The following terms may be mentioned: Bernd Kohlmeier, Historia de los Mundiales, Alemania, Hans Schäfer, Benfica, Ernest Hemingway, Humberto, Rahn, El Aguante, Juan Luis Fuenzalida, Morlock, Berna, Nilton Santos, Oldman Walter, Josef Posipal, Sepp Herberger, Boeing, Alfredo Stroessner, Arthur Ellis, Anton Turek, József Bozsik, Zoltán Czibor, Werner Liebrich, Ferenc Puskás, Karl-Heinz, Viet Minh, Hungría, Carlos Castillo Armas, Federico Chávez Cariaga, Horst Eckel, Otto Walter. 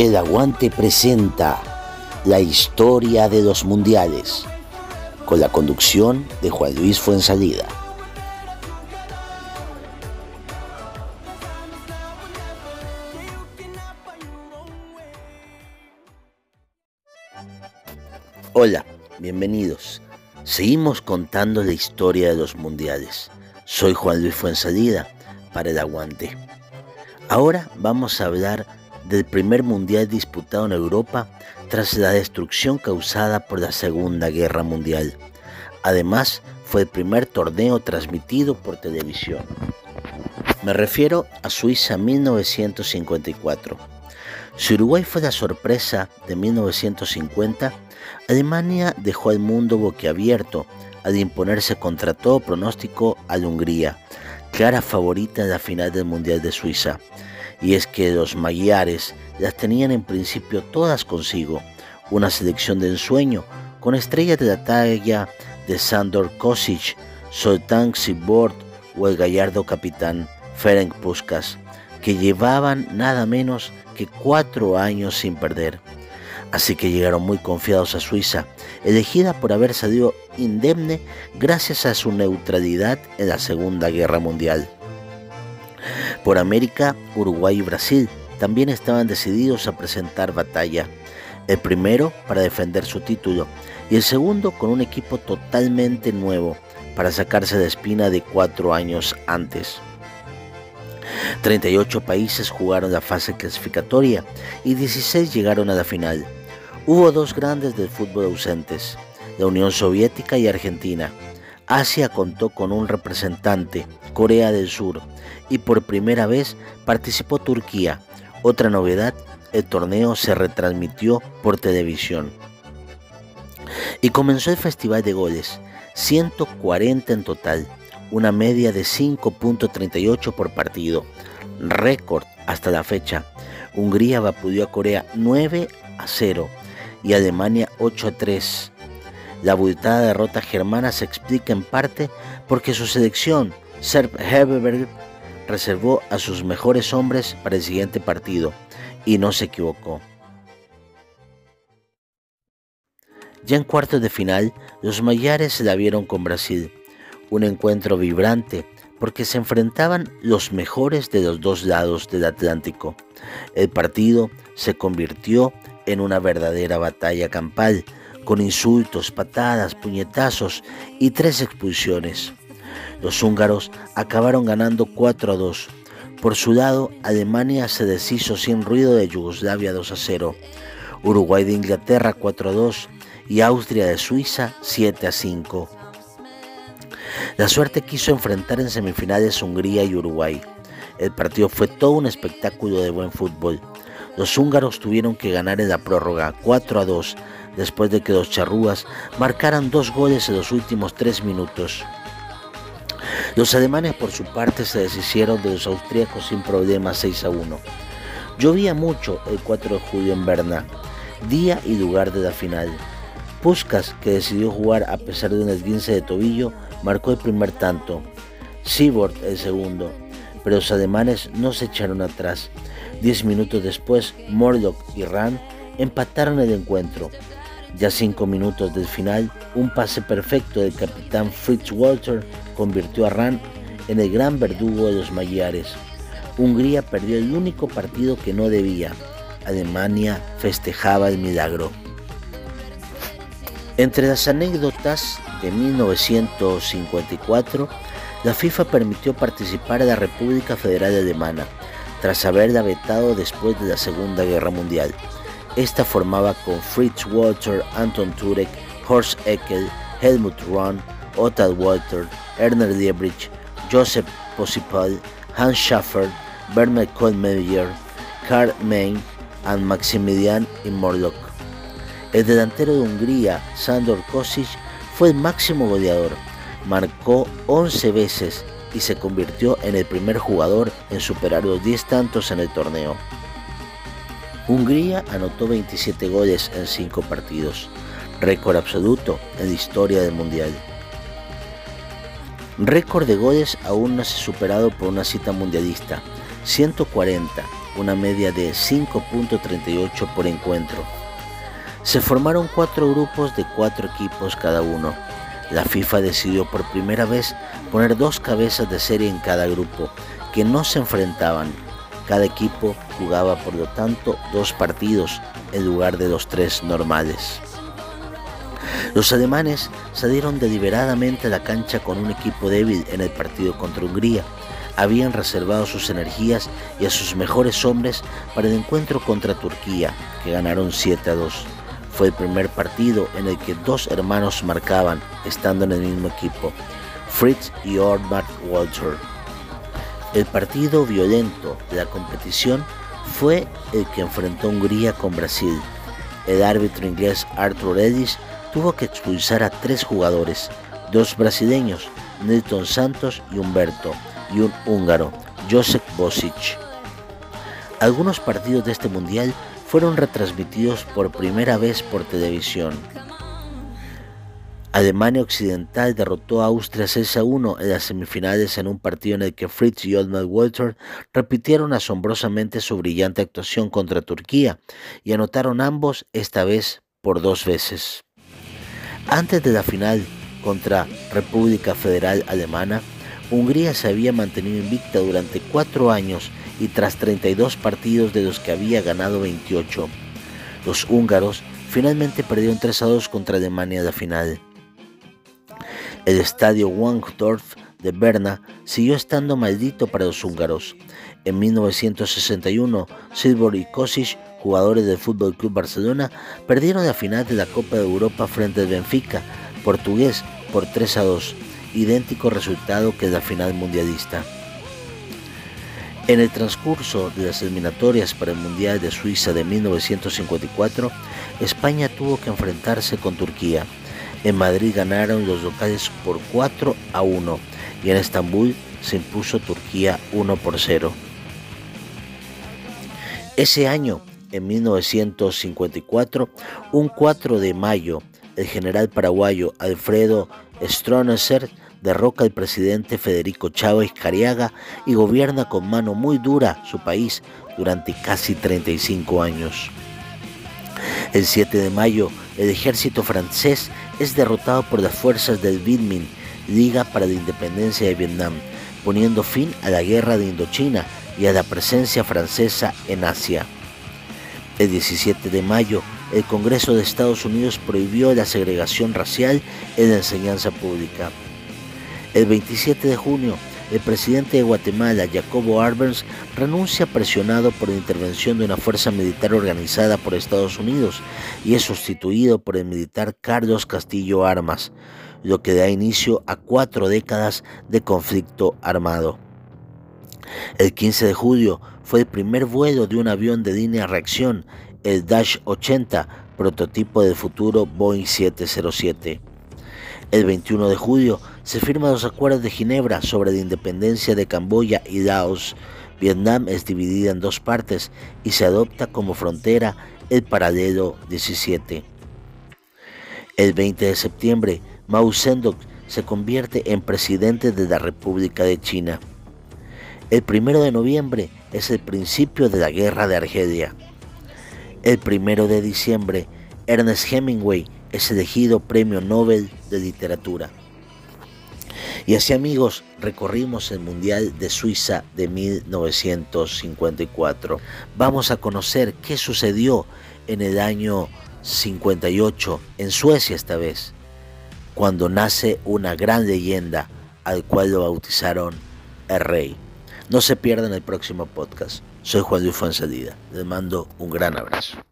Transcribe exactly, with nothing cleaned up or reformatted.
El Aguante presenta la historia de los mundiales, con la conducción de Juan Luis Fuenzalida. Hola, bienvenidos. Seguimos contando la historia de los mundiales. Soy Juan Luis Fuenzalida para El Aguante. Ahora vamos a hablar del primer mundial disputado en Europa tras la destrucción causada por la Segunda Guerra Mundial. Además, fue el primer torneo transmitido por televisión. Me refiero a Suiza mil novecientos cincuenta y cuatro. Si Uruguay fue la sorpresa de mil novecientos cincuenta, Alemania dejó al mundo boquiabierto al imponerse contra todo pronóstico a la Hungría, clara favorita en la final del Mundial de Suiza. Y es que los magiares las tenían en principio todas consigo, una selección de ensueño con estrellas de la talla de Sándor Kocsis, Zoltán Czibor o el gallardo capitán Ferenc Puskás, que llevaban nada menos que cuatro años sin perder. Así que llegaron muy confiados a Suiza, elegida por haber salido indemne gracias a su neutralidad en la Segunda Guerra Mundial. Por América, Uruguay y Brasil también estaban decididos a presentar batalla, el primero para defender su título y el segundo con un equipo totalmente nuevo para sacarse la espina de cuatro años antes. treinta y ocho países jugaron la fase clasificatoria y dieciséis llegaron a la final. Hubo dos grandes del fútbol ausentes, la Unión Soviética y Argentina. Asia contó con un representante, Corea del Sur, y por primera vez participó Turquía. Otra novedad, el torneo se retransmitió por televisión. Y comenzó el festival de goles, ciento cuarenta en total, una media de cinco punto treinta y ocho por partido, récord hasta la fecha. Hungría vapuleó a Corea nueve a cero y Alemania ocho a tres. La abultada derrota germana se explica en parte porque su selección, Sepp Herberger, reservó a sus mejores hombres para el siguiente partido y no se equivocó. Ya en cuartos de final, los magiares se la vieron con Brasil, un encuentro vibrante porque se enfrentaban los mejores de los dos lados del Atlántico. El partido se convirtió en una verdadera batalla campal, con insultos, patadas, puñetazos y tres expulsiones. Los húngaros acabaron ganando cuatro a dos. Por su lado, Alemania se deshizo sin ruido de Yugoslavia dos a cero, Uruguay de Inglaterra cuatro a dos y Austria de Suiza siete a cinco. La suerte quiso enfrentar en semifinales Hungría y Uruguay. El partido fue todo un espectáculo de buen fútbol. Los húngaros tuvieron que ganar en la prórroga cuatro a dos después de que los charrúas marcaran dos goles en los últimos tres minutos. Los alemanes por su parte se deshicieron de los austríacos sin problemas seis a uno. Llovía mucho el cuatro de julio en Berna, día y lugar de la final. Puskás, que decidió jugar a pesar de un esguince de tobillo, marcó el primer tanto, Czibor el segundo, pero los alemanes no se echaron atrás. Diez minutos después, Morlock y Rahn empataron el encuentro. Ya cinco minutos del final, un pase perfecto del capitán Fritz Walter convirtió a Rahn en el gran verdugo de los magiares. Hungría perdió el único partido que no debía. Alemania festejaba el milagro. Entre las anécdotas de mil novecientos cincuenta y cuatro, la FIFA permitió participar a la República Federal Alemana, tras haberla vetado después de la Segunda Guerra Mundial. Esta formaba con Fritz Walter, Anton Turek, Horst Eckel, Helmut Rahn, Otto Walter, Werner Liebrich, Josef Posipal, Hans Schäfer, Bernd Kohlmeier, Karl-Heinz y Maximilian Morlock. El delantero de Hungría, Sándor Kocsis, fue el máximo goleador, marcó once veces y se convirtió en el primer jugador en superar los diez tantos en el torneo. Hungría anotó veintisiete goles en cinco partidos, récord absoluto en la historia del mundial. Récord de goles aún no se ha superado por una cita mundialista, ciento cuarenta, una media de cinco punto treinta y ocho por encuentro. Se formaron cuatro grupos de cuatro equipos cada uno. La FIFA decidió por primera vez poner dos cabezas de serie en cada grupo, que no se enfrentaban. Cada equipo jugaba por lo tanto dos partidos en lugar de los tres normales. Los alemanes salieron deliberadamente a la cancha con un equipo débil en el partido contra Hungría. Habían reservado sus energías y a sus mejores hombres para el encuentro contra Turquía, que ganaron siete a dos. Fue el primer partido en el que dos hermanos marcaban, estando en el mismo equipo, Fritz y Oldman Walter. El partido violento de la competición fue el que enfrentó Hungría con Brasil. El árbitro inglés Arthur Ellis tuvo que expulsar a tres jugadores, dos brasileños, Nilton Santos y Humberto, y un húngaro, József Bozsik. Algunos partidos de este mundial fueron retransmitidos por primera vez por televisión. Alemania Occidental derrotó a Austria seis a uno en las semifinales en un partido en el que Fritz y Oldman Walter repitieron asombrosamente su brillante actuación contra Turquía y anotaron ambos, esta vez por dos veces. Antes de la final contra República Federal Alemana, Hungría se había mantenido invicta durante cuatro años y tras treinta y dos partidos de los que había ganado veintiocho. Los húngaros finalmente perdieron tres a dos contra Alemania en la final. El estadio Wankdorf de Berna siguió estando maldito para los húngaros. En mil novecientos sesenta y uno, Silvori y Kocsis, jugadores del F C Barcelona, perdieron la final de la Copa de Europa frente al Benfica portugués por tres a dos. Idéntico resultado que la final mundialista. En el transcurso de las eliminatorias para el Mundial de Suiza de mil novecientos cincuenta y cuatro, España tuvo que enfrentarse con Turquía. En Madrid ganaron los locales por cuatro a uno y en Estambul se impuso Turquía uno por cero. Ese año, en mil novecientos cincuenta y cuatro, un cuatro de mayo, el general paraguayo Alfredo Stroessner derroca al presidente Federico Chávez Cariaga y gobierna con mano muy dura su país durante casi treinta y cinco años. El siete de mayo, el ejército francés es derrotado por las fuerzas del Viet Minh, Liga para la Independencia de Vietnam, poniendo fin a la guerra de Indochina y a la presencia francesa en Asia. El diecisiete de mayo, el Congreso de Estados Unidos prohibió la segregación racial en la enseñanza pública. El veintisiete de junio, el presidente de Guatemala, Jacobo Arbenz, renuncia presionado por la intervención de una fuerza militar organizada por Estados Unidos y es sustituido por el militar Carlos Castillo Armas, lo que da inicio a cuatro décadas de conflicto armado. El quince de julio fue el primer vuelo de un avión de línea reacción, el Dash ochenta, prototipo del futuro Boeing siete cero siete. El veintiuno de julio se firman los acuerdos de Ginebra sobre la independencia de Camboya y Laos. Vietnam es dividida en dos partes y se adopta como frontera el paralelo diecisiete. El veinte de septiembre, Mao Zedong se convierte en presidente de la República de China. El primero de noviembre es el principio de la Guerra de Argelia. El primero de diciembre, Ernest Hemingway es elegido Premio Nobel de Literatura. Y así, amigos, recorrimos el Mundial de Suiza de mil novecientos cincuenta y cuatro. Vamos a conocer qué sucedió en el año cincuenta y ocho, en Suecia esta vez, cuando nace una gran leyenda al cual lo bautizaron el Rey. No se pierdan el próximo podcast. Soy Juan Luis Fuenzalida. Les mando un gran abrazo.